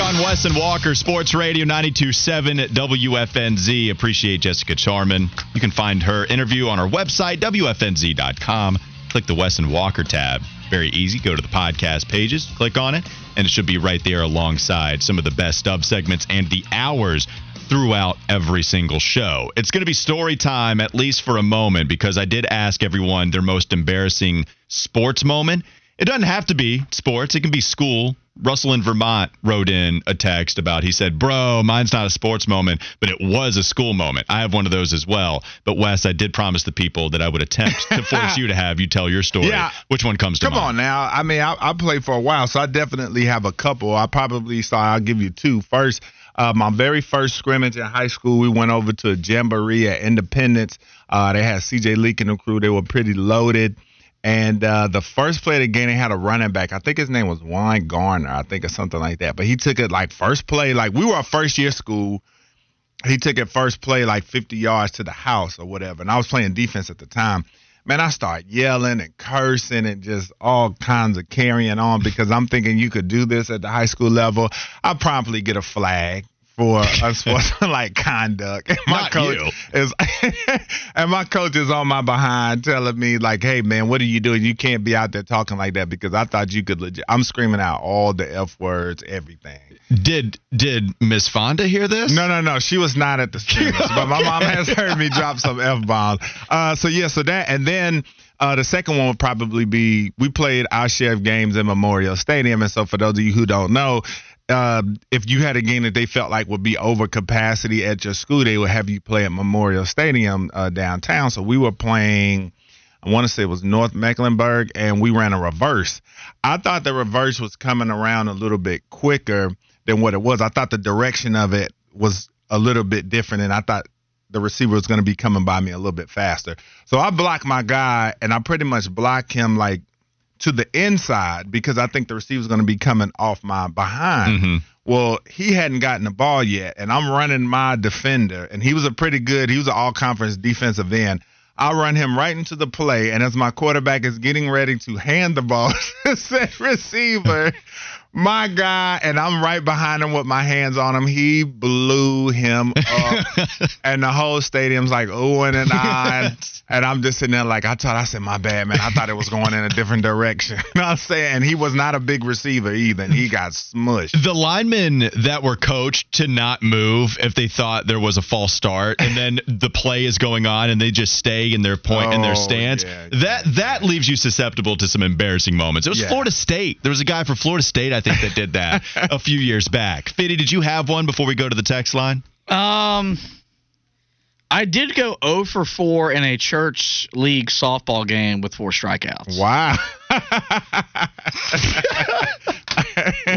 On Wes and Walker, Sports Radio 92.7 at WFNZ. Appreciate Jessica Charman. You can find her interview on our website, WFNZ.com. Click the Wes and Walker tab. Very easy. Go to the podcast pages, click on it, and it should be right there alongside some of the best of segments and the hours throughout every single show. It's going to be story time, at least for a moment, because I did ask everyone their most embarrassing sports moment. It doesn't have to be sports. It can be school. Russell in Vermont wrote in a text about, he said, bro, mine's not a sports moment, but it was a school moment. I have one of those as well. But Wes, I did promise the people that I would attempt to force you to have you tell your story. Yeah. Which one comes to mind? Come on now. I mean, I played for a while, so I definitely have a couple. I'll give you two. First, my very first scrimmage in high school, we went over to a jamboree at Independence. They had CJ Leak and the crew. They were pretty loaded. And the first play of the game, they had a running back. I think his name was Juan Garner, or something like that. But he took it like first play. Like we were a first-year school. He took it first play like 50 yards to the house or whatever. And I was playing defense at the time. Man, I started yelling and cursing and just all kinds of carrying on because I'm thinking you could do this at the high school level. I'll probably get a flag for unsportsmanlike conduct. And my coach is on my behind telling me like, hey man, what are you doing? You can't be out there talking like that because I thought you could legit. I'm screaming out all the F words, everything. Did Miss Fonda hear this? No. She was not at the scrimmage, but my mom has heard me drop some F bombs. So that, and then the second one would probably be, we played our share of games in Memorial Stadium. And so for those of you who don't know, if you had a game that they felt like would be over capacity at your school, they would have you play at Memorial Stadium downtown. So we were playing, I want to say it was North Mecklenburg, and we ran a reverse. I thought the reverse was coming around a little bit quicker than what it was. I thought the direction of it was a little bit different, and I thought the receiver was going to be coming by me a little bit faster. So I blocked my guy, and I pretty much blocked him like to the inside because I think the receiver's going to be coming off my behind. Mm-hmm. Well, he hadn't gotten the ball yet, and I'm running my defender, and he was an all-conference defensive end. I run him right into the play, and as my quarterback is getting ready to hand the ball to said receiver, my guy, and I'm right behind him with my hands on him, he blew him up. And the whole stadium's like, ooh, and I. And I'm just sitting there like, I said, my bad, man. I thought it was going in a different direction. You know what I'm saying? He was not a big receiver either. And he got smushed. The linemen that were coached to not move if they thought there was a false start, and then the play is going on and they just stay in their point and their stance. Yeah, that leaves you susceptible to some embarrassing moments. It was Florida State. There was a guy for Florida State, I think, that did that a few years back. Fitty, did you have one before we go to the text line? I did go 0 for 4 in a church league softball game with 4 strikeouts. Wow.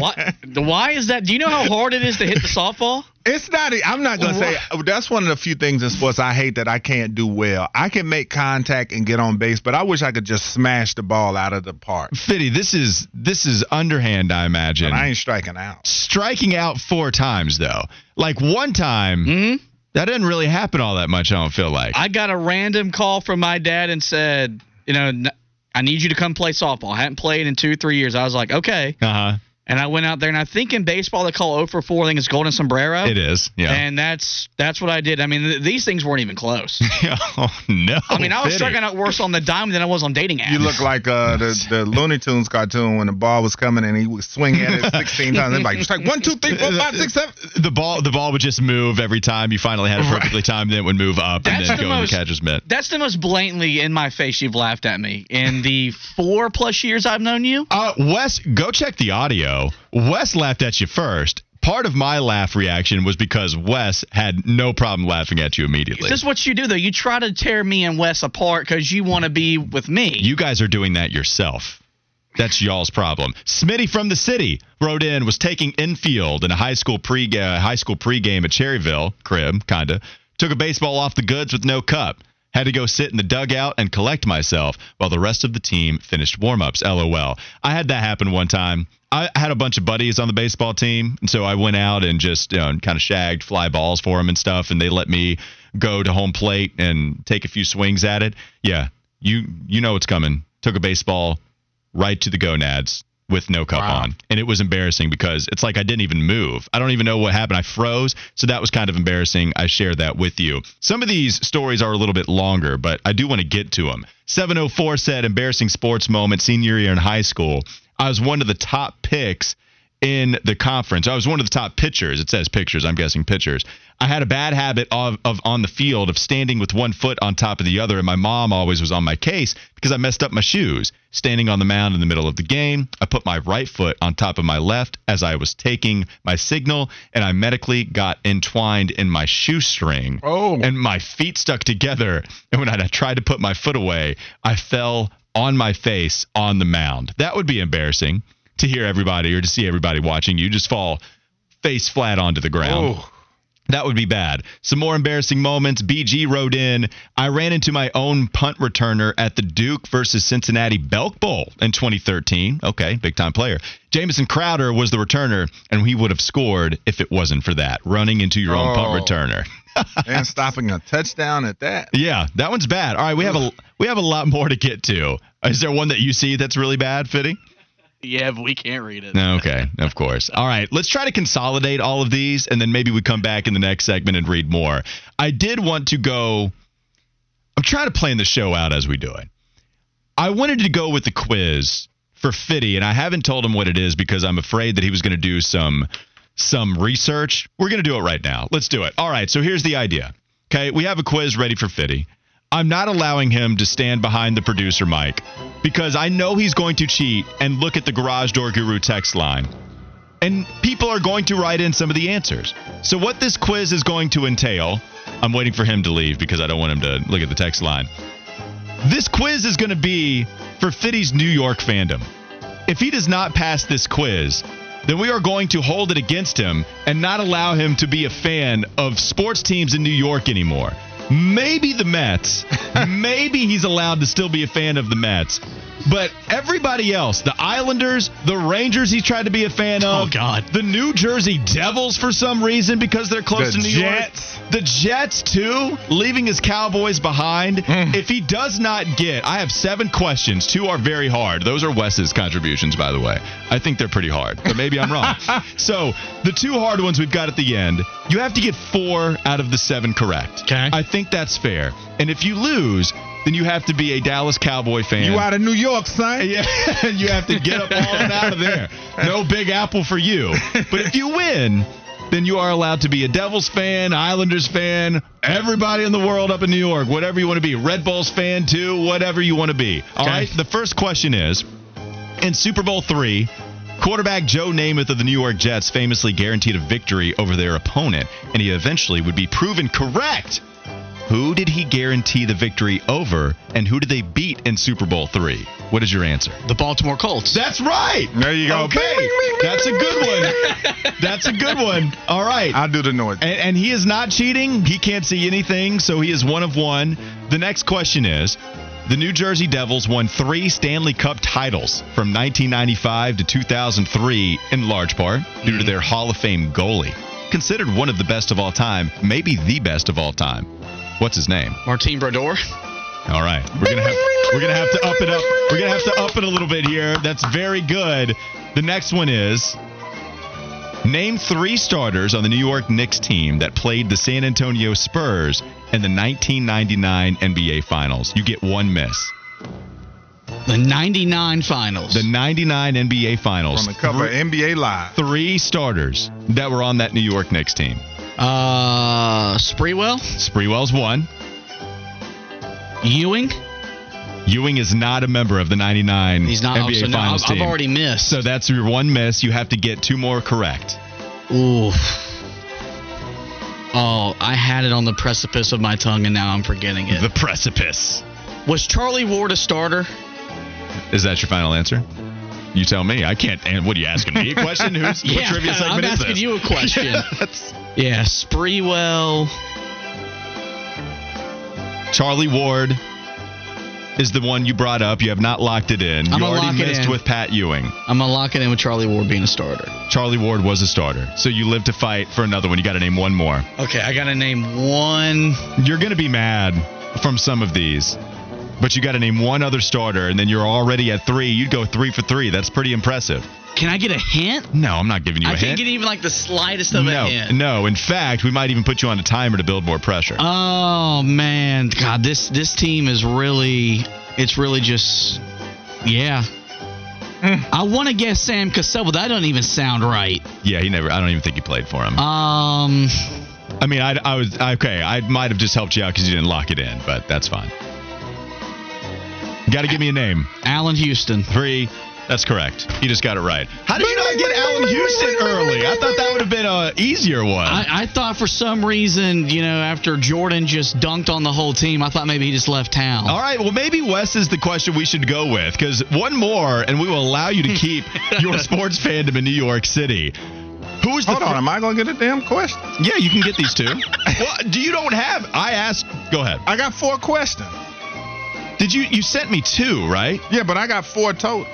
What? Why is that? Do you know how hard it is to hit the softball? It's not. I'm not going to say. That's one of the few things in sports I hate that I can't do well. I can make contact and get on base, but I wish I could just smash the ball out of the park. Fitty, this is underhand, I imagine. But I ain't striking out. Striking out 4 times, though. Like one time. Mm-hmm. That didn't really happen all that much, I don't feel like. I got a random call from my dad and said, I need you to come play softball. I hadn't played in 2-3 years. I was like, okay. Uh-huh. And I went out there, and I think in baseball they call 0 for 4. I think it's Golden Sombrero. It is, yeah. And that's what I did. I mean, these things weren't even close. Oh, no. I mean, I was struggling out worse on the dime than I was on dating apps. You look like the Looney Tunes cartoon when the ball was coming, and he would swing at it 16 times. Everybody was like, 1, 2, 3, 4, 5, 6, 7. The ball would just move every time. You finally had it perfectly timed, then it would move up and then go in the catcher's mitt. That's the most blatantly in my face you've laughed at me in the 4-plus years I've known you. Wes, go check the audio. Wes laughed at you first. Part of my laugh reaction was because Wes had no problem laughing at you immediately. This is what you do, though. You try to tear me and Wes apart because you want to be with me. You guys are doing that yourself. That's y'all's problem. Smitty from the city wrote in, was taking infield in a high school pregame at Cherryville, crib, kinda. Took a baseball off the goods with no cup. Had to go sit in the dugout and collect myself while the rest of the team finished warm-ups, LOL. I had that happen one time. I had a bunch of buddies on the baseball team, and so I went out and just kind of shagged fly balls for them and stuff, and they let me go to home plate and take a few swings at it. Yeah, you know what's coming. Took a baseball right to the gonads with no cup on. And it was embarrassing because it's like I didn't even move. I don't even know what happened. I froze. So that was kind of embarrassing. I share that with you. Some of these stories are a little bit longer, but I do want to get to them. 704 said, embarrassing sports moment, senior year in high school. I was one of the top picks in the conference. I was one of the top pitchers. It says pictures. I'm guessing pitchers. I had a bad habit of on the field of standing with one foot on top of the other, and my mom always was on my case because I messed up my shoes. Standing on the mound in the middle of the game, I put my right foot on top of my left as I was taking my signal, and I medically got entwined in my shoestring. Oh. And my feet stuck together, and when I tried to put my foot away, I fell on my face on the mound. That would be embarrassing to hear everybody or to see everybody watching you just fall face flat onto the ground. Oh. That would be bad. Some more embarrassing moments. BG wrote in, I ran into my own punt returner at the Duke versus Cincinnati Belk Bowl in 2013. Okay, big-time player. Jameson Crowder was the returner, and he would have scored if it wasn't for that. Running into your own punt returner. And stopping a touchdown at that. Yeah, that one's bad. All right, we have a lot more to get to. Is there one that you see that's really bad, Fitty? Yeah, but we can't read it. Okay, of course. All right, let's try to consolidate all of these, and then maybe we come back in the next segment and read more. I did want to go – I'm trying to plan the show out as we do it. I wanted to go with the quiz for Fitty, and I haven't told him what it is because I'm afraid that he was going to do some research. We're going to do it right now. Let's do it. All right, so here's the idea. Okay, we have a quiz ready for Fitty. I'm not allowing him to stand behind the producer mic because I know he's going to cheat and look at the Garage Door Guru text line. And people are going to write in some of the answers. So what this quiz is going to entail, I'm waiting for him to leave because I don't want him to look at the text line. This quiz is going to be for Fitty's New York fandom. If he does not pass this quiz, then we are going to hold it against him and not allow him to be a fan of sports teams in New York anymore. Maybe the Mets. Maybe he's allowed to still be a fan of the Mets. But everybody else, the Islanders, the Rangers he's tried to be a fan of. Oh, God. The New Jersey Devils for some reason because they're close to New York. The Jets, too, leaving his Cowboys behind. If he does not get, I have 7 questions. 2 are very hard. Those are Wes's contributions, by the way. I think they're pretty hard, but maybe I'm wrong. So the 2 hard ones we've got at the end, you have to get 4 out of the 7 correct. Okay. I think that's fair. And if you lose, then you have to be a Dallas Cowboy fan. You out of New York, son. Yeah, you have to get up all and out of there. No Big Apple for you. But if you win, then you are allowed to be a Devils fan, Islanders fan, everybody in the world up in New York, whatever you want to be. Red Bulls fan too, whatever you want to be. All right, the first question is, in Super Bowl III, quarterback Joe Namath of the New York Jets famously guaranteed a victory over their opponent, and he eventually would be proven correct. Who did he guarantee the victory over, and who did they beat in Super Bowl III? What is your answer? The Baltimore Colts. That's right. There you go. Okay. That's a good one. That's a good one. All right. I'll do the noise. And he is not cheating. He can't see anything, so he is 1 of 1. The next question is, the New Jersey Devils won 3 Stanley Cup titles from 1995 to 2003, in large part due to their Hall of Fame goalie. Considered one of the best of all time, maybe the best of all time. What's his name? Martin Brodeur. All right. We're gonna have to up it up. We're going to have to up it a little bit here. That's very good. The next one is, name 3 starters on the New York Knicks team that played the San Antonio Spurs in the 1999 NBA Finals. You get 1 miss. The 99 Finals. The 99 NBA Finals. From the cover of NBA Live. 3 starters that were on that New York Knicks team. Sprewell. Sprewell's 1. Ewing. Ewing is not a member of the 99 He's not, NBA Finals team. I've already missed. So that's your 1 miss. You have to get 2 more correct. Oof. Oh, I had it on the precipice of my tongue, and now I'm forgetting it. The precipice. Was Charlie Ward a starter? Is that your final answer? You tell me. I can't. And what are you asking me? A question? Who's what trivia segment is this? I'm asking you a question. Yeah, Sprewell. Charlie Ward is the one you brought up. You have not locked it in. You already missed with Pat Ewing. I'm going to lock it in with Charlie Ward being a starter. Charlie Ward was a starter. So you live to fight for another one. You got to name one more. Okay, I got to name one. You're going to be mad from some of these. But you got to name one other starter, and then you're already at three. You'd go 3 for 3. That's pretty impressive. Can I get a hint? No, I'm not giving you a hint. I can't get even like the slightest of a hint. No, in fact, we might even put you on a timer to build more pressure. Oh, man. God, this team is really – it's really just – yeah. I want to guess Sam Cassell, but that doesn't even sound right. Yeah, he never – I don't even think he played for him. I mean, I was – okay, I might have just helped you out because you didn't lock it in, but that's fine. Got to give me a name. Alan Houston. 3. That's correct. You just got it right. How did you not get Alan Houston early? I thought that would have been an easier one. I thought for some reason, you know, after Jordan just dunked on the whole team, I thought maybe he just left town. All right. Well, maybe Wes is the question we should go with, because one more and we will allow you to keep your sports fandom in New York City. Who's the Hold on, am I going to get a damn question? Yeah, you can get these two. Well, you don't have. I asked. Go ahead. I got 4 questions. Did you sent me 2, right? Yeah, but I got 4 total.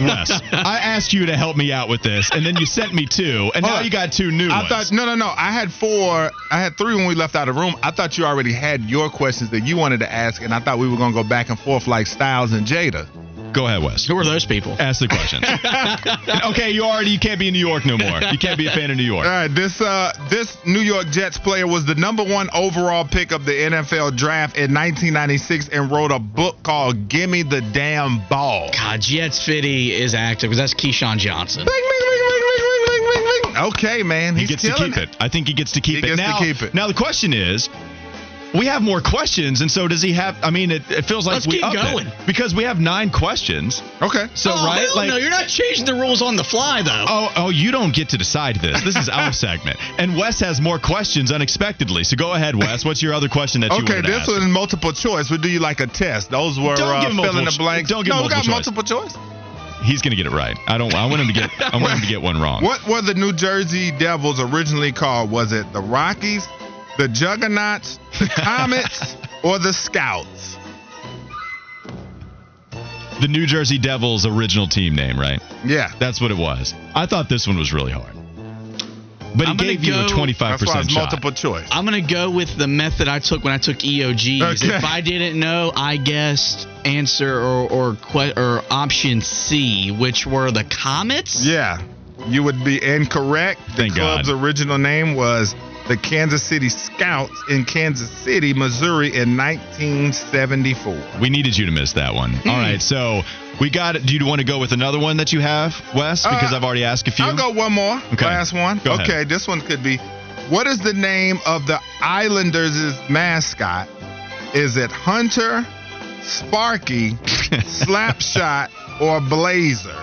Wes, I asked you to help me out with this, and then you sent me 2, and now you got 2 new ones. No. I had 4. I had 3 when we left out of the room. I thought you already had your questions that you wanted to ask, and I thought we were going to go back and forth like Styles and Jada. Go ahead, Wes. Who are those people? Ask the questions. Okay, you can't be in New York no more. You can't be a fan of New York. All right, this New York Jets player was the #1 overall pick of the NFL draft in 1996 and wrote a book called "Gimme the Damn Ball." God, Jets Fitty is active because that's Keyshawn Johnson. Bing, bing, bing, bing, bing, bing, bing. Okay, man, he gets to keep it. I think he gets to keep it. Now the question is. We have more questions, and so does he have – I mean, it feels like Let's keep going. Because we have 9 questions. Okay. So, right? Like, no, you're not changing the rules on the fly, though. Oh, you don't get to decide this. This is our segment. And Wes has more questions unexpectedly. So, go ahead, Wes. What's your other question that you wanted to ask? Okay, this was multiple choice. We'll do you like a test. Those were fill in the blanks. Don't give multiple choice. He's going to get it right. I want him to get one wrong. What were the New Jersey Devils originally called? Was it the Rockies, the Juggernauts, the Comets, or the Scouts? The New Jersey Devils' original team name, right? Yeah. That's what it was. I thought this one was really hard. But it gave you a 25% shot. Multiple choice. I'm going to go with the method I took when I took EOGs. Okay. If I didn't know, I guessed answer or option C, which were the Comets. Yeah. You would be incorrect. The club's original name was the Kansas City Scouts in Kansas City, Missouri in 1974. We needed you to miss that one. All right, so we got it. Do you want to go with another one that you have, Wes? Because I've already asked a few. I'll go one more. Okay. Last one. Go ahead. Okay, this one could be, what is the name of the Islanders' mascot? Is it Hunter, Sparky, Slapshot, or Blazer?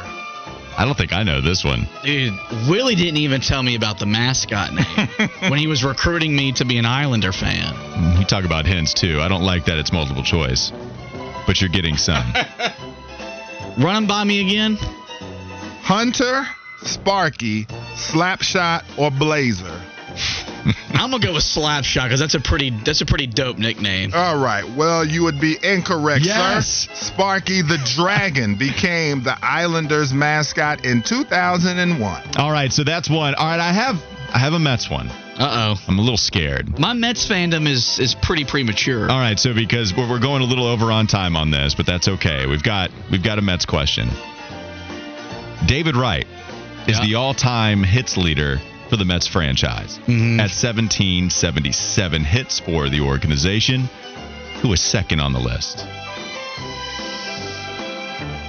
I don't think I know this one. Dude, Willie didn't even tell me about the mascot name when he was recruiting me to be an Islander fan. You talk about hints, too. I don't like that it's multiple choice, but you're getting some. Run them by me again. Hunter, Sparky, Slapshot, or Blazer? I'm going to go with Slapshot because that's a pretty dope nickname. All right. Well, you would be incorrect, sir. Sparky the Dragon became the Islanders' mascot in 2001. All right. So that's one. All right. I have a Mets one. Uh-oh. I'm a little scared. My Mets fandom is pretty premature. All right. So because we're going a little over on time on this, but that's okay. We've got a Mets question. David Wright is the all-time hits leader for the Mets franchise at 1777 hits for the organization, who is second on the list.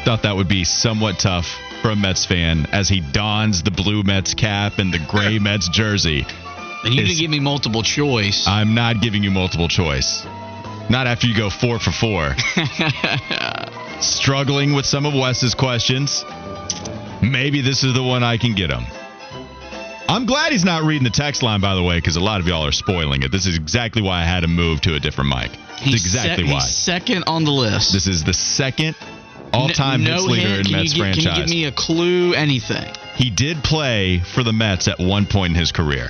Thought that would be somewhat tough for a Mets fan as he dons the blue Mets cap and the gray Mets jersey. And you didn't give me multiple choice. I'm not giving you multiple choice. Not after you go 4 for 4. Struggling with some of Wes's questions. Maybe this is the one I can get him. I'm glad he's not reading the text line, by the way, because a lot of y'all are spoiling it. This is exactly why I had to move to a different mic. It's exactly why. He's second on the list. This is the second all-time hits leader in Mets franchise. Can you give me a clue, anything? He did play for the Mets at one point in his career.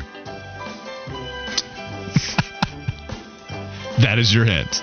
That is your hint.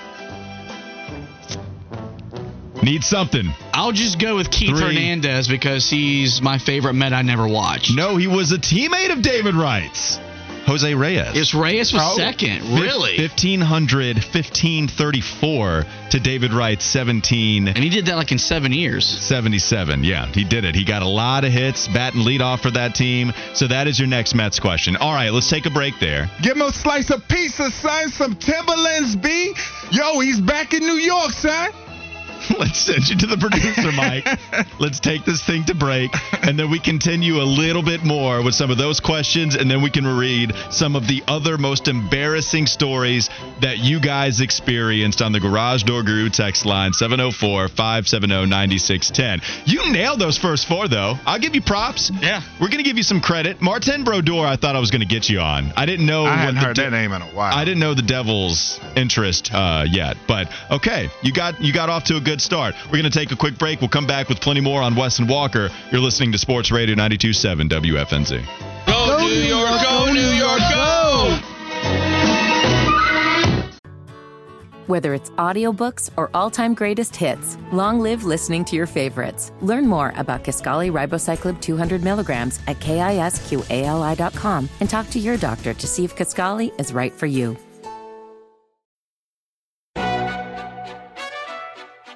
Need something. I'll just go with Keith Hernandez because he's my favorite Met I never watched. No, he was a teammate of David Wright's. Jose Reyes. Yes, Reyes was second. Really? 1534 to David Wright's 17. And he did that like in 7 years. 77, yeah. He did it. He got a lot of hits, batting leadoff for that team. So that is your next Mets question. All right, let's take a break there. Give him a slice of pizza, son. Some Timberlands, B. Yo, he's back in New York, son. Let's send you to the producer, Mike. Let's take this thing to break, and then we continue a little bit more with some of those questions, and then we can read some of the other most embarrassing stories that you guys experienced on the Garage Door Guru text line, 704-570-9610. You nailed those first four, though. I'll give you props. Yeah. We're going to give you some credit. Martin Brodeur, I thought I was going to get you on. I didn't know. I hadn't heard that name in a while. I didn't know the Devils' interest yet, but okay. You got off to a good start. We're going to take a quick break. We'll come back with plenty more on Wes and Walker. You're listening to Sports Radio 92.7 WFNZ. Go New York, go New York, go! Whether it's audiobooks or all-time greatest hits, long live listening to your favorites. Learn more about Kisqali Ribociclib 200 milligrams at KISQALI.com and talk to your doctor to see if Kisqali is right for you.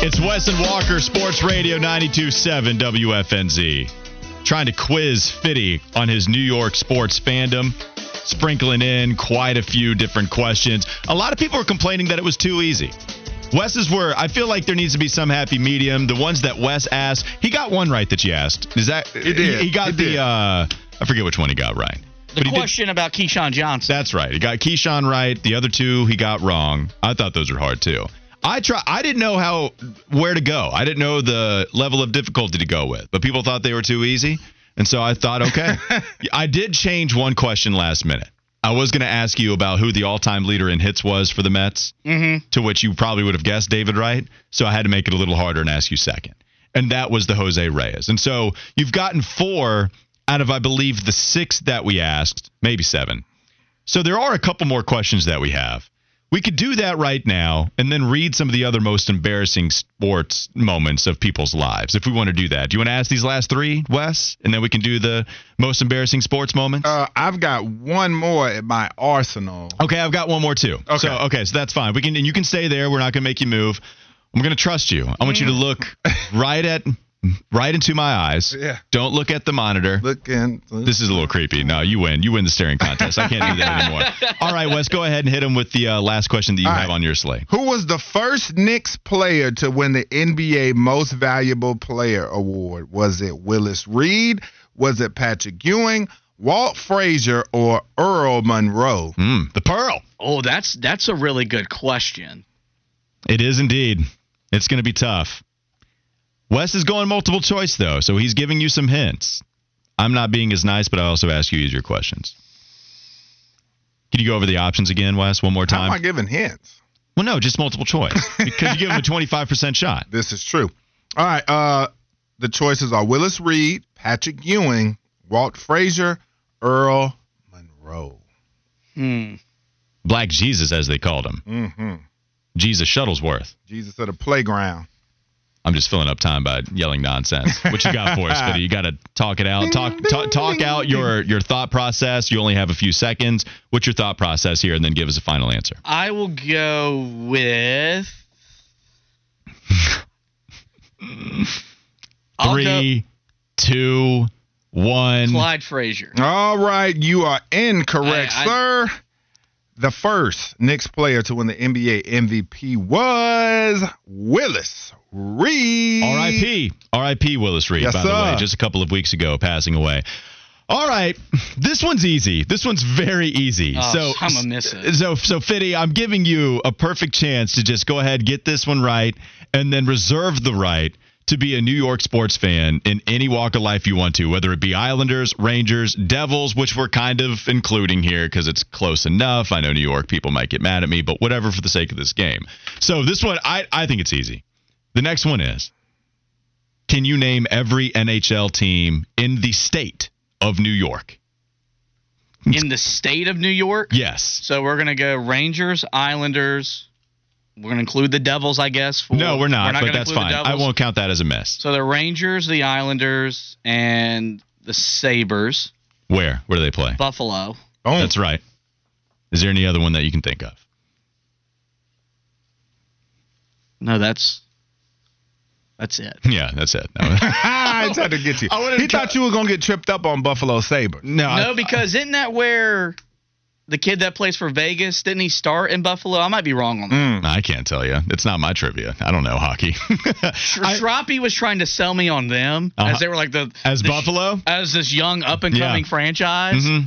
It's Wes and Walker, Sports Radio 92.7 WFNZ. Trying to quiz Fitty on his New York sports fandom, sprinkling in quite a few different questions. A lot of people are complaining that it was too easy. Wes is where I feel like there needs to be some happy medium. The ones that Wes asked, he got one right that you asked. Is that it? Did. He got the I forget which one he got right. The question about Keyshawn Johnson. That's right. He got Keyshawn right. The other two he got wrong. I thought those were hard too. I didn't know where to go. I didn't know the level of difficulty to go with, but people thought they were too easy, and so I thought, okay. I did change one question last minute. I was going to ask you about who the all-time leader in hits was for the Mets, to which you probably would have guessed David Wright, so I had to make it a little harder and ask you second, and that was the Jose Reyes. And so you've gotten four out of, I believe, the six that we asked, maybe seven. So there are a couple more questions that we have. We could do that right now and then read some of the other most embarrassing sports moments of people's lives if we want to do that. Do you want to ask these last three, Wes? And then we can do the most embarrassing sports moments? I've got one more at my arsenal. Okay, I've got one more too. Okay. So that's fine. You can stay there. We're not going to make you move. I'm going to trust you. I want you to look right into my eyes. Yeah. Don't look at the monitor. Look in. This is a little creepy. No, you win. You win the staring contest. I can't do that anymore. All right, Wes, go ahead and hit him with the last question that you have on your slate. Who was the first Knicks player to win the NBA Most Valuable Player Award? Was it Willis Reed? Was it Patrick Ewing, Walt Frazier, or Earl Monroe? The Pearl. Oh, that's a really good question. It is indeed. It's going to be tough. Wes is going multiple choice, though, so he's giving you some hints. I'm not being as nice, but I also ask you easier questions. Can you go over the options again, Wes, one more time? How am I giving hints? Well, no, just multiple choice, because you give him a 25% shot. This is true. All right, the choices are Willis Reed, Patrick Ewing, Walt Frazier, Earl Monroe. Black Jesus, as they called him. Jesus Shuttlesworth. Jesus of the playground. I'm just filling up time by yelling nonsense. What you got for us, Fitty? You got to talk it out. Talk out your thought process. You only have a few seconds. What's your thought process here? And then give us a final answer. I will go with 3, 2, 1. Clyde Frazier. All right. You are incorrect, sir. The first Knicks player to win the NBA MVP was Willis Reed. R.I.P. R.I.P. Willis Reed, yes, by the way, just a couple of weeks ago, passing away. All right, this one's easy. This one's very easy. Oh, so I'm gonna miss it. So Fitty, I'm giving you a perfect chance to just go ahead, get this one right, and then reserve the right to be a New York sports fan in any walk of life you want to, whether it be Islanders, Rangers, Devils, which we're kind of including here because it's close enough. I know New York people might get mad at me, but whatever for the sake of this game. So this one, I think it's easy. The next one is, can you name every NHL team in the state of New York? In the state of New York? Yes. So we're going to go Rangers, Islanders. We're going to include the Devils, I guess. No, we're not but that's fine. I won't count that as a mess. So the Rangers, the Islanders, and the Sabres. Where? Where do they play? Buffalo. Oh. That's right. Is there any other one that you can think of? No, that's it. Yeah, that's it. No. I tried to get you. He thought you were going to get tripped up on Buffalo Sabres. No, because isn't that where the kid that plays for Vegas, didn't he start in Buffalo? I might be wrong on that. I can't tell you. It's not my trivia. I don't know hockey. Shroppy was trying to sell me on them as they were like the Buffalo? As this young up-and-coming franchise. Mm-hmm.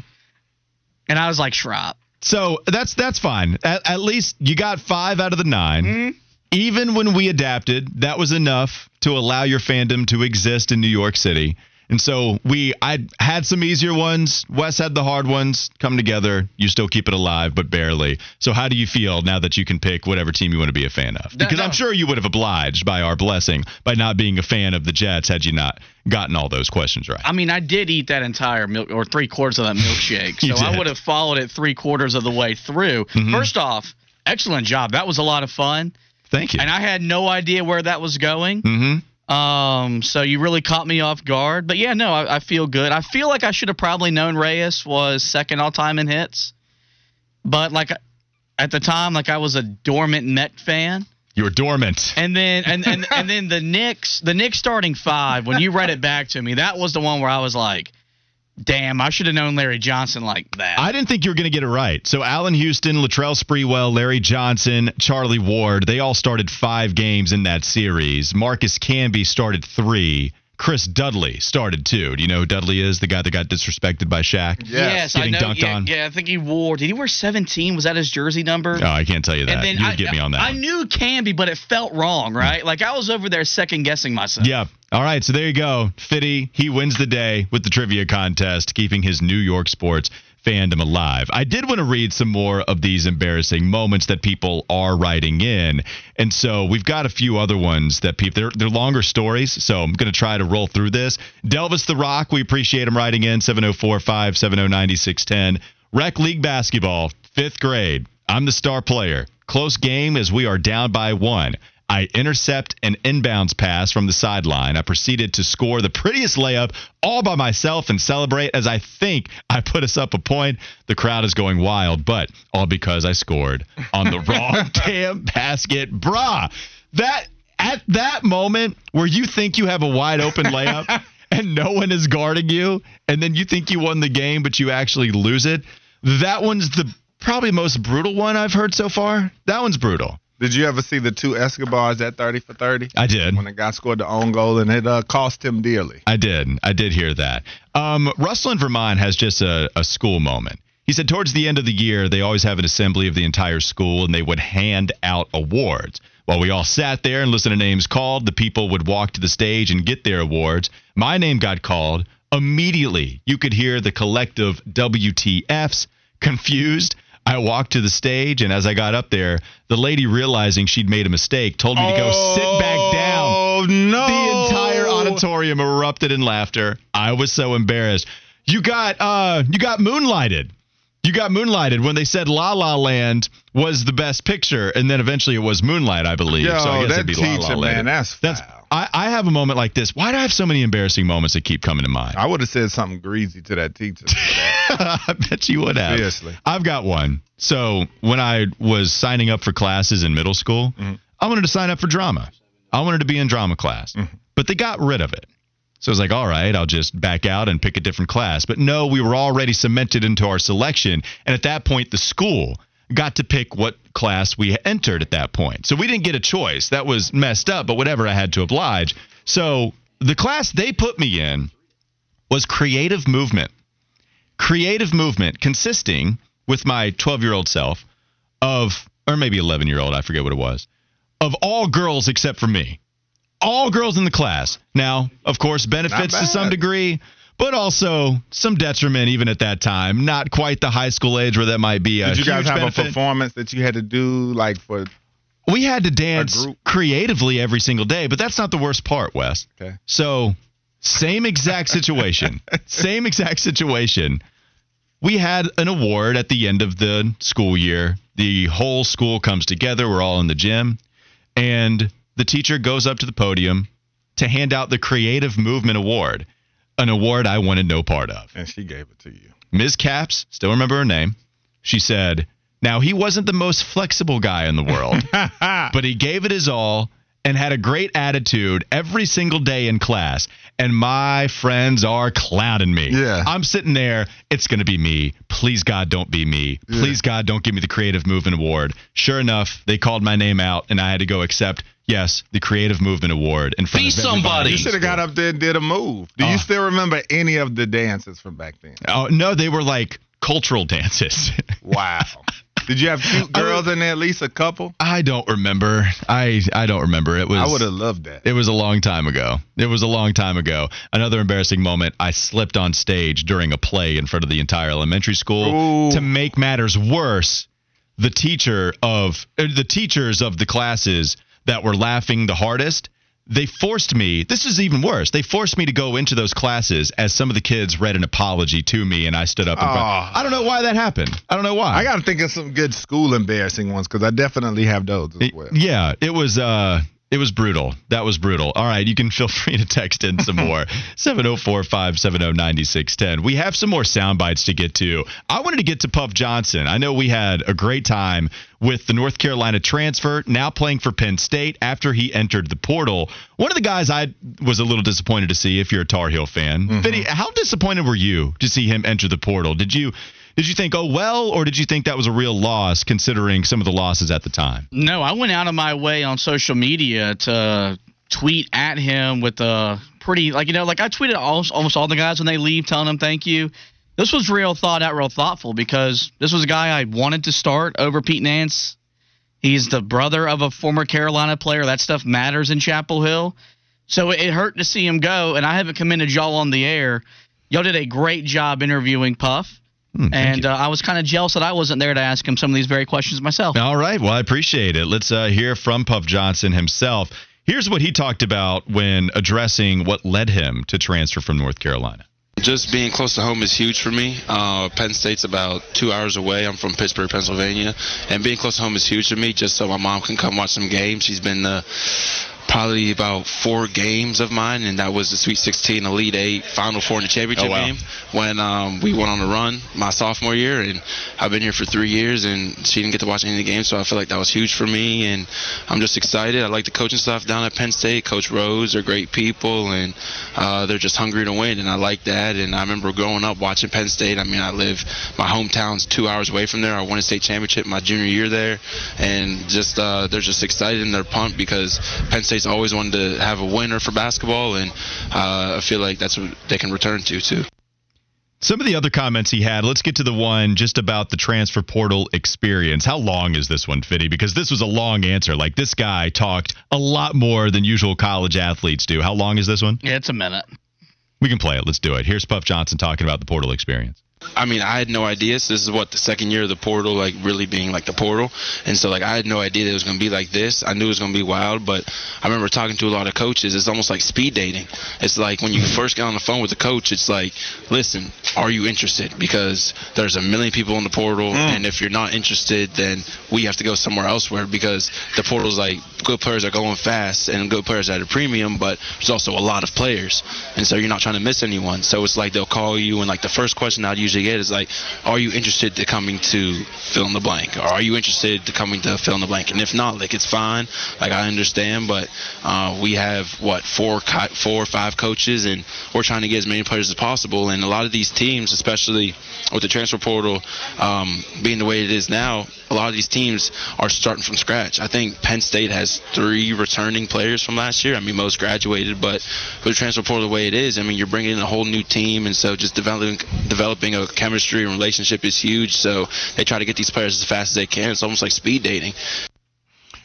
And I was like, Shropp. So that's fine. At least you got 5 out of the 9. Mm-hmm. Even when we adapted, that was enough to allow your fandom to exist in New York City. And so I had some easier ones. Wes had the hard ones. Come together. You still keep it alive, but barely. So how do you feel now that you can pick whatever team you want to be a fan of? Because I'm sure you would have obliged by our blessing by not being a fan of the Jets had you not gotten all those questions right. I mean, I did eat that entire milk or 3/4 of that milkshake. So I would have followed it 3/4 of the way through. Mm-hmm. First off, excellent job. That was a lot of fun. Thank you. And I had no idea where that was going. Mm-hmm. So you really caught me off guard. But, yeah, no, I feel good. I feel like I should have probably known Reyes was second all-time in hits. But, like, at the time, like, I was a dormant Met fan. You were dormant. And then and then the Knicks starting five, when you read it back to me, that was the one where I was like, damn, I should have known Larry Johnson like that. I didn't think you were going to get it right. So Alan Houston, Latrell Sprewell, Larry Johnson, Charlie Ward, they all started 5 games in that series. Marcus Camby started 3. Chris Dudley started 2. Do you know who Dudley is? The guy that got disrespected by Shaq? Yes, I know. Dunked on. Yeah, I think he wore – did he wear 17? Was that his jersey number? Oh, I can't tell you that. You would get me on that. I knew Camby, but it felt wrong, right? Like I was over there second-guessing myself. Yeah. All right, so there you go. Fitty, he wins the day with the trivia contest, keeping his New York sports fandom alive. I did want to read some more of these embarrassing moments that people are writing in. And so we've got a few other ones that people, they're longer stories. So I'm going to try to roll through this. Delvis the Rock, we appreciate him writing in 704-570-9610. Rec League basketball, 5th grade. I'm the star player. Close game as we are down by 1. I intercept an inbounds pass from the sideline. I proceeded to score the prettiest layup all by myself and celebrate as I think I put us up a point. The crowd is going wild, but all because I scored on the wrong damn basket. Brah, that at that moment where you think you have a wide open layup and no one is guarding you, and then you think you won the game, but you actually lose it. That one's the probably most brutal one I've heard so far. That one's brutal. Did you ever see the 2 Escobars at 30 for 30? I did. When a guy scored the own goal and it cost him dearly. I did hear that. Russell in Vermont has just a school moment. He said towards the end of the year, they always have an assembly of the entire school and they would hand out awards. While we all sat there and listened to names called, the people would walk to the stage and get their awards. My name got called. Immediately, you could hear the collective WTFs, confused. I walked to the stage, and as I got up there, the lady, realizing she'd made a mistake, told me to go sit back down. Oh, no. The entire auditorium erupted in laughter. I was so embarrassed. You got moonlighted. You got moonlighted when they said La La Land was the best picture, and then eventually it was Moonlight, I believe. Yo, so I guess it'd be La La Land. Man, that's I have a moment like this. Why do I have so many embarrassing moments that keep coming to mind? I would have said something greasy to that teacher. I bet you would have. Seriously. I've got one. So when I was signing up for classes in middle school, I wanted to sign up for drama. I wanted to be in drama class, but they got rid of it. So I was like, all right, I'll just back out and pick a different class. But no, we were already cemented into our selection. And at that point, the school got to pick what class we entered at that point. So we didn't get a choice. That was messed up, but whatever, I had to oblige. So the class they put me in was creative movement. Creative movement consisting, with my 12-year-old self, of, or maybe 11-year-old, I forget what it was, of all girls except for me. All girls in the class. Now, of course, benefits to some degree, but also some detriment even at that time. Not quite the high school age where that might be a huge benefit. Did you guys have a performance that you had to do, like, for... We had to dance creatively every single day, but that's not the worst part, Wes. Okay. So, same exact situation. Same exact situation. We had an award at the end of the school year. The whole school comes together. We're all in the gym. And... the teacher goes up to the podium to hand out the Creative Movement Award, an award I wanted no part of. And she gave it to you. Ms. Capps, still remember her name, she said, now, he wasn't the most flexible guy in the world, but he gave it his all and had a great attitude every single day in class. And my friends are clowning me. Yeah. I'm sitting there. It's going to be me. Please, God, don't be me. Please, God, don't give me the Creative Movement Award. Sure enough, they called my name out, and I had to go accept, yes, the Creative Movement Award in front of everybody. Be somebody. You should have got up there and did a move. Do you still remember any of the dances from back then? Oh, no, they were like cultural dances. Wow. Did you have cute girls in there, at least a couple? I don't remember. I don't remember. It was. I would have loved that. It was a long time ago. It was a long time ago. Another embarrassing moment, I slipped on stage during a play in front of the entire elementary school. Ooh. To make matters worse, the teachers of the classes that were laughing the hardest, they forced me, this is even worse, they forced me to go into those classes as some of the kids read an apology to me and I stood up in front. I don't know why that happened. I don't know why. I got to think of some good school embarrassing ones because I definitely have those as well. Yeah, it was brutal. That was brutal. All right, you can feel free to text in some more. 704-570-9610. We have some more sound bites to get to. I wanted to get to Puff Johnson. I know we had a great time with the North Carolina transfer, now playing for Penn State after he entered the portal. One of the guys I was a little disappointed to see, if you're a Tar Heel fan. Mm-hmm. Fitty, how disappointed were you to see him enter the portal? Did you think, oh, well, or did you think that was a real loss considering some of the losses at the time? No, I went out of my way on social media to tweet at him with a pretty, I tweeted almost all the guys when they leave telling them thank you. This was real thoughtful because this was a guy I wanted to start over Pete Nance. He's the brother of a former Carolina player. That stuff matters in Chapel Hill. So it hurt to see him go, and I haven't commended y'all on the air. Y'all did a great job interviewing Puff. And I was kind of jealous that I wasn't there to ask him some of these very questions myself. All right. Well, I appreciate it. Let's hear from Puff Johnson himself. Here's what he talked about when addressing what led him to transfer from North Carolina. Just being close to home is huge for me. Penn State's about 2 hours away. I'm from Pittsburgh, Pennsylvania. And being close to home is huge to me just so my mom can come watch some games. She's been probably about 4 games of mine, and that was the Sweet 16, Elite 8, Final Four, and the championship game when we went on the run my sophomore year. And I've been here for 3 years, and she didn't get to watch any of the games, so I feel like that was huge for me. And I'm just excited. I like the coaching staff down at Penn State. Coach Rose, they're great people, and they're just hungry to win, and I like that. And I remember growing up watching Penn State. I mean, my hometown's 2 hours away from there. I won a state championship my junior year there, and just they're just excited and they're pumped because Penn State's always wanted to have a winner for basketball, and I feel like that's what they can return to, too. Some of the other comments he had, let's get to the one just about the transfer portal experience. How long is this one, Fitty? Because this was a long answer. Like, this guy talked a lot more than usual college athletes do. How long is this one? Yeah, it's a minute. We can play it. Let's do it. Here's Puff Johnson talking about the portal experience. I mean, I had no idea. So this is the second year of the portal, really being the portal. And so, I had no idea that it was going to be like this. I knew it was going to be wild, but I remember talking to a lot of coaches. It's almost like speed dating. It's like when you first get on the phone with a coach, it's like, listen, are you interested? Because there's a million people in the portal, and if you're not interested, then we have to go somewhere elsewhere because the portal's good players are going fast and good players are at a premium, but there's also a lot of players. And so you're not trying to miss anyone. So it's theyey'll call you, and the first question I'd usually to get is like, are you interested in coming to fill in the blank? Or are you interested in coming to fill in the blank? And if not, like, it's fine. Like, I understand, but we have, what, four or five coaches, and we're trying to get as many players as possible. And a lot of these teams, especially with the transfer portal being the way it is now, a lot of these teams are starting from scratch. I think Penn State has 3 returning players from last year. I mean, most graduated, but with the transfer portal the way it is, I mean, you're bringing in a whole new team, and so just developing a chemistry and relationship is huge. So they try to get these players as fast as they can. It's almost like speed dating.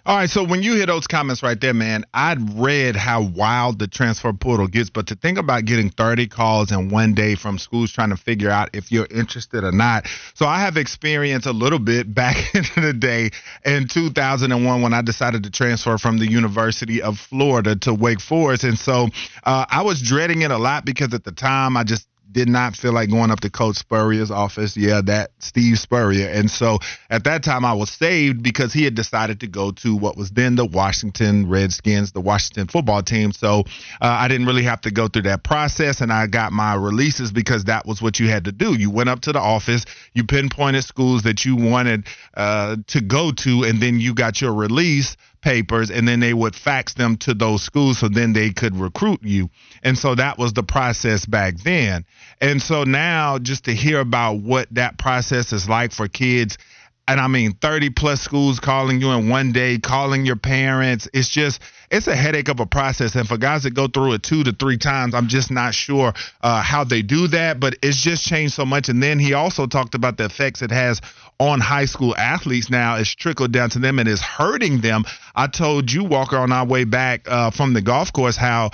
All right, so when you hear those comments right there, man, I read how wild the transfer portal gets, but to think about getting 30 calls in one day from schools trying to figure out if you're interested or not. So I have experience a little bit back into the day in 2001 when I decided to transfer from the University of Florida to Wake Forest. And so I was dreading it a lot because at the time I just did not feel like going up to Coach Spurrier's office. Yeah, that Steve Spurrier. And so at that time I was saved because he had decided to go to what was then the Washington Redskins, the Washington football team. So I didn't really have to go through that process, and I got my releases because that was what you had to do. You went up to the office, you pinpointed schools that you wanted to go to, and then you got your release papers, and then they would fax them to those schools so then they could recruit you. And so that was the process back then. And so now just to hear about what that process is like for kids, and I mean 30 plus schools calling you in one day, calling your parents, it's just, it's a headache of a process. And for guys that go through it 2 to 3 times, I'm just not sure how they do that, but it's just changed so much. And then he also talked about the effects it has on high school athletes now. It's trickled down to them and is hurting them. I told you, Walker, on our way back from the golf course, how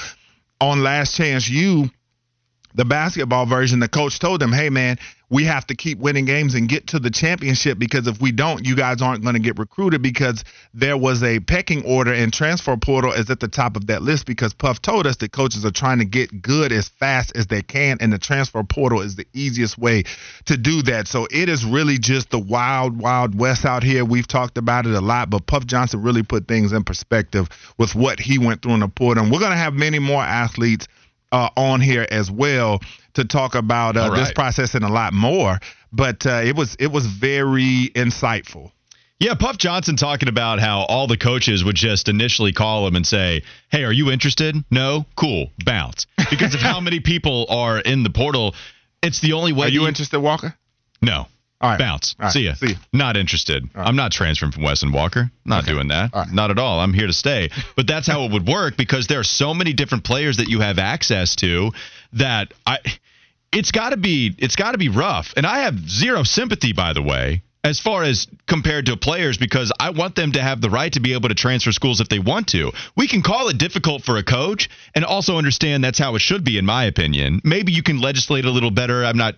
on Last Chance U, the basketball version, the coach told them, hey, man, we have to keep winning games and get to the championship, because if we don't, you guys aren't going to get recruited, because there was a pecking order, and transfer portal is at the top of that list because Puff told us that coaches are trying to get good as fast as they can, and the transfer portal is the easiest way to do that. So it is really just the wild, wild west out here. We've talked about it a lot, but Puff Johnson really put things in perspective with what he went through in the portal. And we're going to have many more athletes on here as well to talk about this process and a lot more, but it was very insightful. Yeah, Puff Johnson talking about how all the coaches would just initially call him and say, hey, are you interested? No? Cool. Bounce. Because of how many people are in the portal, it's the only way. Are you interested, Walker? No. All right. Bounce. All right. See ya. See ya. Not interested. Right. I'm not transferring from Wes and Walker. Not doing that. Right. Not at all. I'm here to stay. But that's how it would work, because there are so many different players that you have access to that it's got to be rough. And I have zero sympathy, by the way, as far as compared to players, because I want them to have the right to be able to transfer schools if they want to. We can call it difficult for a coach and also understand that's how it should be, in my opinion. Maybe you can legislate a little better. I'm not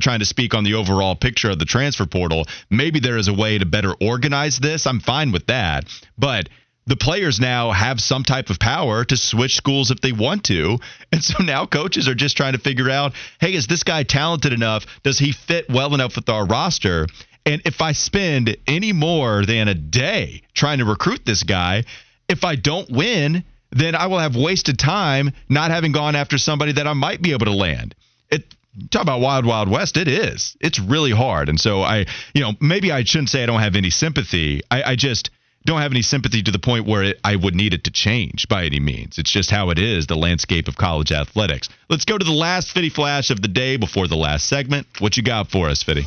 trying to speak on the overall picture of the transfer portal. Maybe there is a way to better organize this. I'm fine with that. But the players now have some type of power to switch schools if they want to. And so now coaches are just trying to figure out, hey, is this guy talented enough? Does he fit well enough with our roster? And if I spend any more than a day trying to recruit this guy, if I don't win, then I will have wasted time not having gone after somebody that I might be able to land. Talk about wild, wild west. It is. It's really hard. And so maybe I shouldn't say I don't have any sympathy. I just don't have any sympathy to the point where I would need it to change by any means. It's just how it is, the landscape of college athletics. Let's go to the last Fitty Flash of the day before the last segment. What you got for us, Fitty?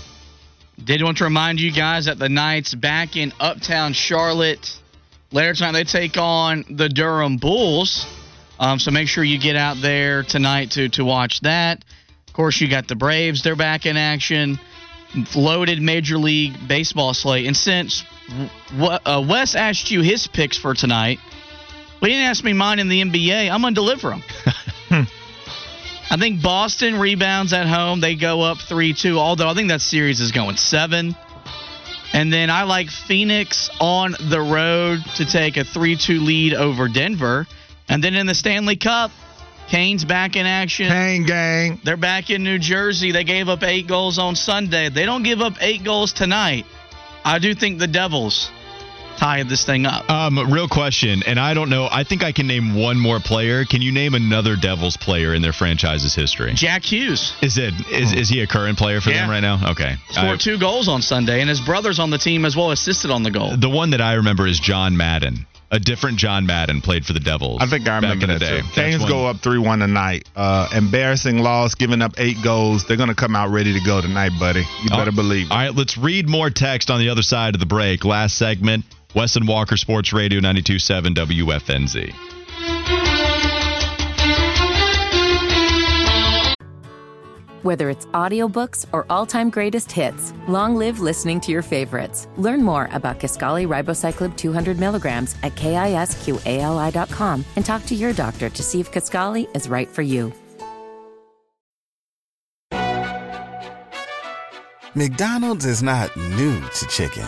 Did want to remind you guys that the Knights back in Uptown Charlotte. Later tonight, they take on the Durham Bulls. So make sure you get out there tonight to watch that. Of course, you got the Braves. They're back in action. Loaded Major League Baseball slate. And since Wes asked you his picks for tonight, but he didn't ask me mine in the NBA, I'm going to deliver them. I think Boston rebounds at home. They go up 3-2, although I think that series is going 7. And then I like Phoenix on the road to take a 3-2 lead over Denver. And then in the Stanley Cup, Kane's back in action. Kane gang. They're back in New Jersey. They gave up 8 goals on Sunday. They don't give up 8 goals tonight. I do think the Devils tie this thing up. Real question, and I don't know. I think I can name one more player. Can you name another Devils player in their franchise's history? Jack Hughes. Is he a current player for them right now? Okay. Scored 2 goals on Sunday, and his brother's on the team as well, assisted on the goal. The one that I remember is John Madden. A different John Madden played for the Devils. I think I remember back in the day. Things go up 3-1 tonight. Embarrassing loss, giving up 8 goals. They're going to come out ready to go tonight, buddy. You better believe it. All right, let's read more text on the other side of the break. Last segment, Wes & Walker Sports Radio 92.7 WFNZ. Whether it's audiobooks or all-time greatest hits, long live listening to your favorites. Learn more about Kisqali Ribociclib 200 milligrams at KISQALI.com and talk to your doctor to see if Kisqali is right for you. McDonald's is not new to chicken,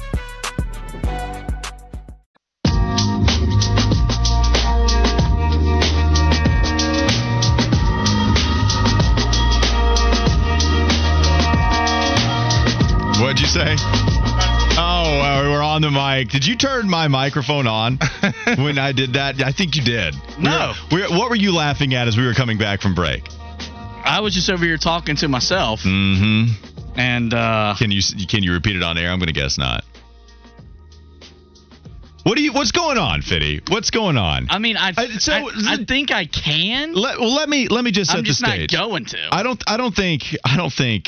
What'd you say? We're on the mic. Did you turn my microphone on when I did that? I think you did. No. What were you laughing at as we were coming back from break? I was just over here talking to myself. Mm-hmm. And can you repeat it on air? I'm going to guess not. What's going on, Fitty? What's going on? I mean, I think I can. Let me just set the stage. I'm just not going to. I don't think.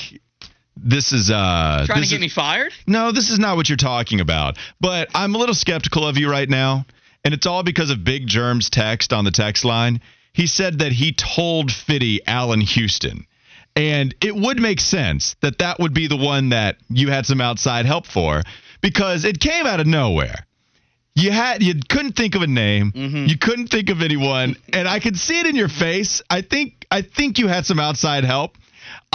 This is trying to get me fired? No, this is not what you're talking about. But I'm a little skeptical of you right now, and it's all because of Big Germ's text on the text line. He said that he told Fitty Alan Houston, and it would make sense that that would be the one that you had some outside help for because it came out of nowhere. You couldn't think of a name. Mm-hmm. You couldn't think of anyone, and I could see it in your face. I think you had some outside help.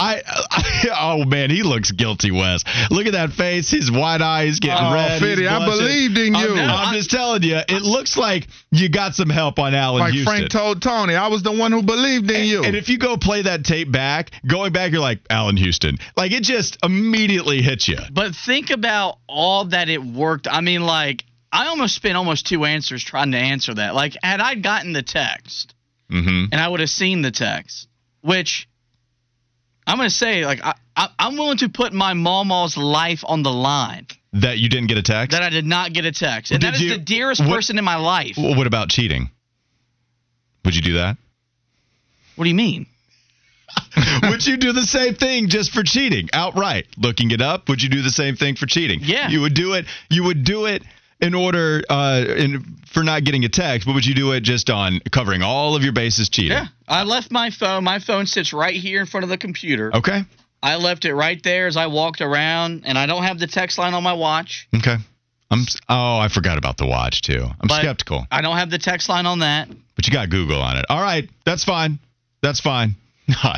Oh man, he looks guilty, Wes. Look at that face. He's wide eyed. He's getting red. Fitty, I believed in you. I'm just telling you, it looks like you got some help on Alan Houston. Frank told Tony, I was the one who believed in you. And if you go play that tape back, going back, you're like, Alan Houston. Like, it just immediately hits you. But think about all that it worked. I mean, like, I almost spent almost 2 answers trying to answer that. Like, had I gotten the text, and I would have seen the text, which – I'm going to say, like, I'm willing to put my mama's life on the line. That you didn't get a text? That I did not get a text. And that is the dearest person in my life. What about cheating? Would you do that? What do you mean? Would you do the same thing just for cheating? Outright. Looking it up, would you do the same thing for cheating? Yeah. You would do it. In order for not getting a text, but would you do it just on covering all of your bases cheating? Yeah. I left my phone. My phone sits right here in front of the computer. Okay. I left it right there as I walked around, and I don't have the text line on my watch. Okay. I forgot about the watch, too. I'm skeptical. I don't have the text line on that. But you got Google on it. All right. That's fine. No,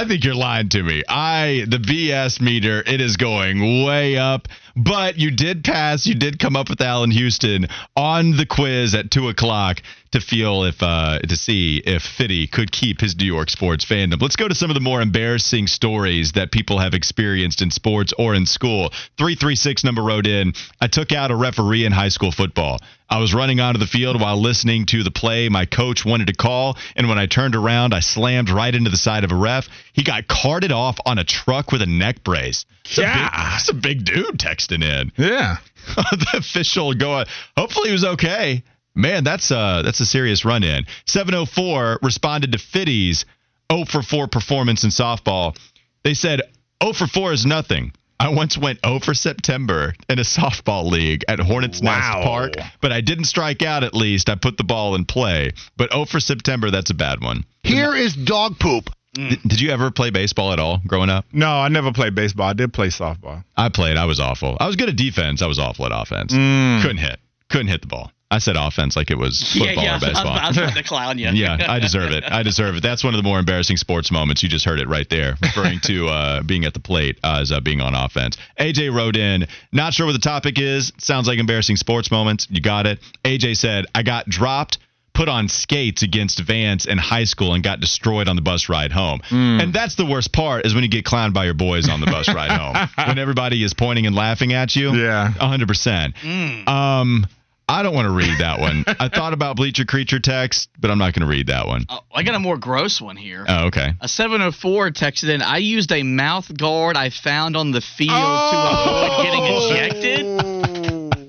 I think you're lying to me. The BS meter, it is going way up. But you did pass. You did come up with Alan Houston on the quiz at 2:00 to see if Fitty could keep his New York sports fandom. Let's go to some of the more embarrassing stories that people have experienced in sports or in school. 336 number wrote in. I took out a referee in high school football. I was running onto the field while listening to the play. My coach wanted to call, and when I turned around, I slammed right into the side of a ref. He got carted off on a truck with a neck brace. That's a big dude texting in. Yeah. The official going, hopefully he was okay. Man, that's a serious run in. 704 responded to Fitty's 0 for 4 performance in softball. They said, 0 for 4 is nothing. I once went 0 for September in a softball league at Hornets Nest Park, but I didn't strike out at least. I put the ball in play. But 0 for September, that's a bad one. Here is dog poop. Did you ever play baseball at all growing up? No, I never played baseball. I did play softball. I played. I was awful. I was good at defense. I was awful at offense. Couldn't hit the ball. I said offense like it was football or baseball. I was trying to clown you. I deserve it. That's one of the more embarrassing sports moments. You just heard it right there, referring to being at the plate as being on offense. AJ wrote in, not sure what the topic is. Sounds like embarrassing sports moments. You got it. AJ said, I got dropped, put on skates against Vance in high school and got destroyed on the bus ride home. And that's the worst part is when you get clowned by your boys on the bus ride home. When everybody is pointing and laughing at you. Yeah. 100%. I don't want to read that one. I thought about Bleacher Creature text, but I'm not going to read that one. Oh, I got a more gross one here. Oh, okay. A 704 texted in, I used a mouth guard I found on the field to avoid getting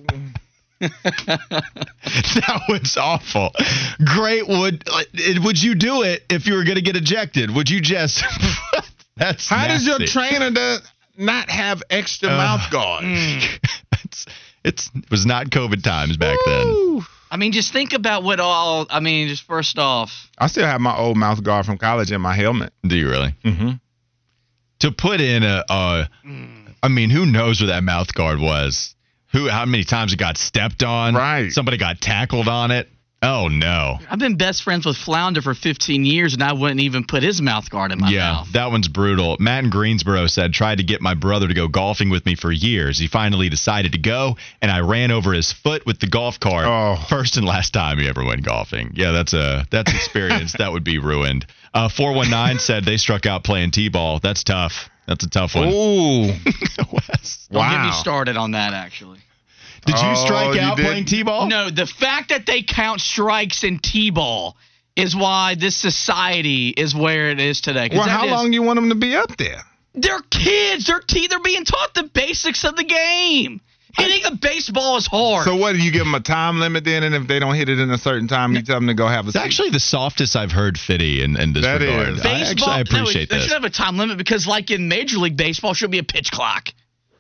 ejected. That was awful. Great. Would you do it if you were going to get ejected? Would you just... That's how nasty. Does your trainer not have extra mouth guards? It was not COVID times back then. I mean, just think about what all. I mean, just first off, I still have my old mouth guard from college in my helmet. Do you really? Mm-hmm. To put in I mean, who knows where that mouth guard was? How many times it got stepped on? Right. Somebody got tackled on it. Oh no! I've been best friends with Flounder for 15 years, and I wouldn't even put his mouth guard in my mouth. Yeah, that one's brutal. Matt in Greensboro said, tried to get my brother to go golfing with me for years. He finally decided to go, and I ran over his foot with the golf cart. First and last time he ever went golfing. Yeah, that's experience that would be ruined. 419 said they struck out playing t-ball. That's tough. That's a tough one. Ooh, Wes. Wow. Don't get me started on that actually. Did you strike out playing T-ball? No, the fact that they count strikes in T-ball is why this society is where it is today. Well, how long do you want them to be up there? They're kids. They're being taught the basics of the game. Hitting a baseball is hard. So what, do you give them a time limit then? And if they don't hit it in a certain time, you tell them to go have a seat? It's actually the softest I've heard Fitty in this regard. Baseball, I appreciate this. They should have a time limit because like in Major League Baseball, should be a pitch clock.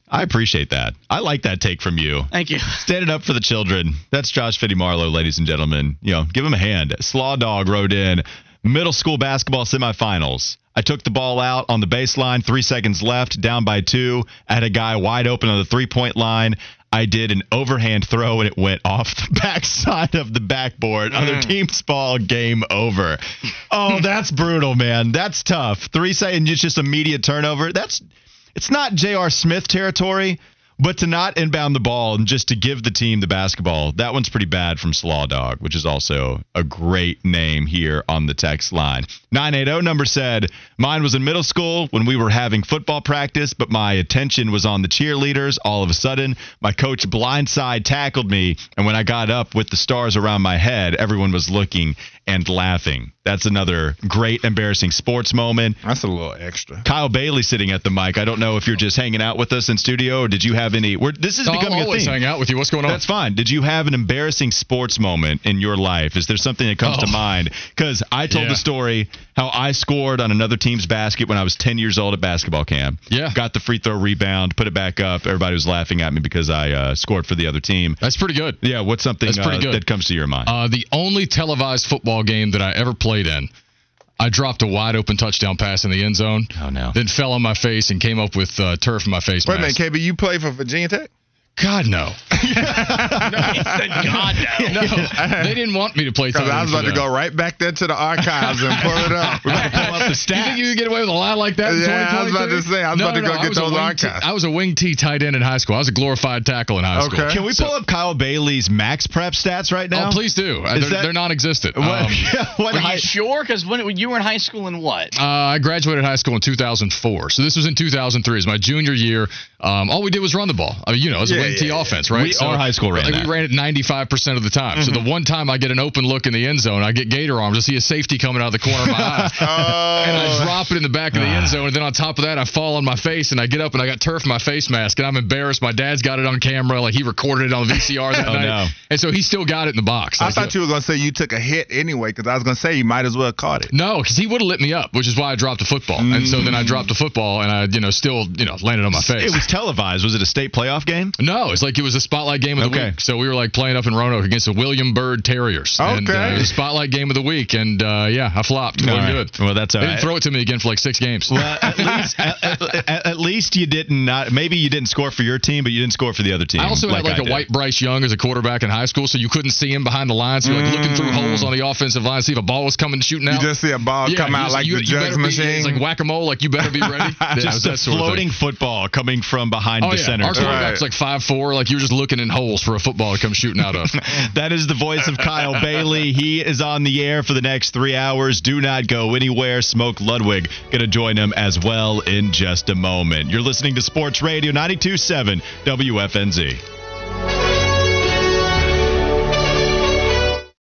I appreciate that. I like that take from you. Thank you. Stand it up for the children. That's Josh Fitty Marlowe, ladies and gentlemen. You know, give him a hand. Slaw Dog wrote in, middle school basketball semifinals. I took the ball out on the baseline, 3 seconds left, down by two. I had a guy wide open on the three-point line. I did an overhand throw, and it went off the backside of the backboard. Other team's ball, game over. Oh, that's brutal, man. That's tough. 3 seconds, it's just immediate turnover. It's not J.R. Smith territory, but to not inbound the ball and just to give the team the basketball, that one's pretty bad from Slaw Dog, which is also a great name here on the text line. 980 number said, mine was in middle school when we were having football practice, but my attention was on the cheerleaders. All of a sudden, my coach blindside tackled me, and when I got up with the stars around my head, everyone was looking and laughing. That's another great embarrassing sports moment. That's a little extra. Kyle Bailey sitting at the mic. I don't know if you're just hanging out with us in studio or did you have any? This is becoming a thing. Always hang out with you. What's going on? That's fine. Did you have an embarrassing sports moment in your life? Is there something that comes to mind? Because I told the story how I scored on another team's basket when I was 10 years old at basketball camp. Yeah. Got the free throw rebound, put it back up. Everybody was laughing at me because I scored for the other team. That's pretty good. Yeah. What's something that comes to your mind? The only televised football game that I ever played in, I dropped a wide open touchdown pass in the end zone. Oh no! Then fell on my face and came up with turf in my face. Wait a minute, KB, you play for Virginia Tech? God no! He said God no. No, they didn't want me to play. Because I was about to go right back there to the archives and pull it up. We're about to pull up the stats. You think you could get away with a lie like that? Yeah, I was about to say. I was about to go get those archives. I was a wing T tight end in high school. I was a glorified tackle in high school. Okay. Can we pull up Kyle Bailey's max prep stats right now? Oh, please do. They're non-existent. Are you sure? Because when you were in high school in what? I graduated high school in 2004, so this was in 2003. It was my junior year. All we did was run the ball. I mean, you know, it was a wing T offense, right? Our high school ran that. We ran it 95% of the time. So the one time I get an open look in the end zone, I get gator arms. I see a safety coming out of the corner of my eye. And I drop it in the back of the end zone. And then on top of that, I fall on my face, and I get up, and I got turf in my face mask. And I'm embarrassed. My dad's got it on camera. Like, he recorded it on VCR that night. No. And so he still got it in the box. Like, I thought you were going to say you took a hit anyway, because I was going to say you might as well have caught it. No, because he would have lit me up, which is why I dropped the football. And so then I dropped the football, and I still landed on my face. It was televised. Was it a state playoff game? No. No, it's like it was a spotlight game of the week. So we were like playing up in Roanoke against the William Byrd Terriers. Okay. And it was spotlight game of the week, and yeah, I flopped. All right. Well, that's all right. They didn't throw it to me again for like 6 games. Well, at least you didn't. Maybe you didn't score for your team, but you didn't score for the other team. I also had a white Bryce Young as a quarterback in high school, so you couldn't see him behind the line. So you're like looking through holes on the offensive line, see if a ball was coming shooting out. You just see a ball come out like the judge machine. It's like whack-a-mole. Like you better be ready. Just a floating football coming from behind the center. Our quarterback's like 5'4", like you're just looking in holes for a football to come shooting out of. That is the voice of Kyle Bailey. He is on the air for the next 3 hours. Do not go anywhere. Smoke Ludwig going to join him as well in just a moment. You're listening to Sports Radio 92.7 WFNZ.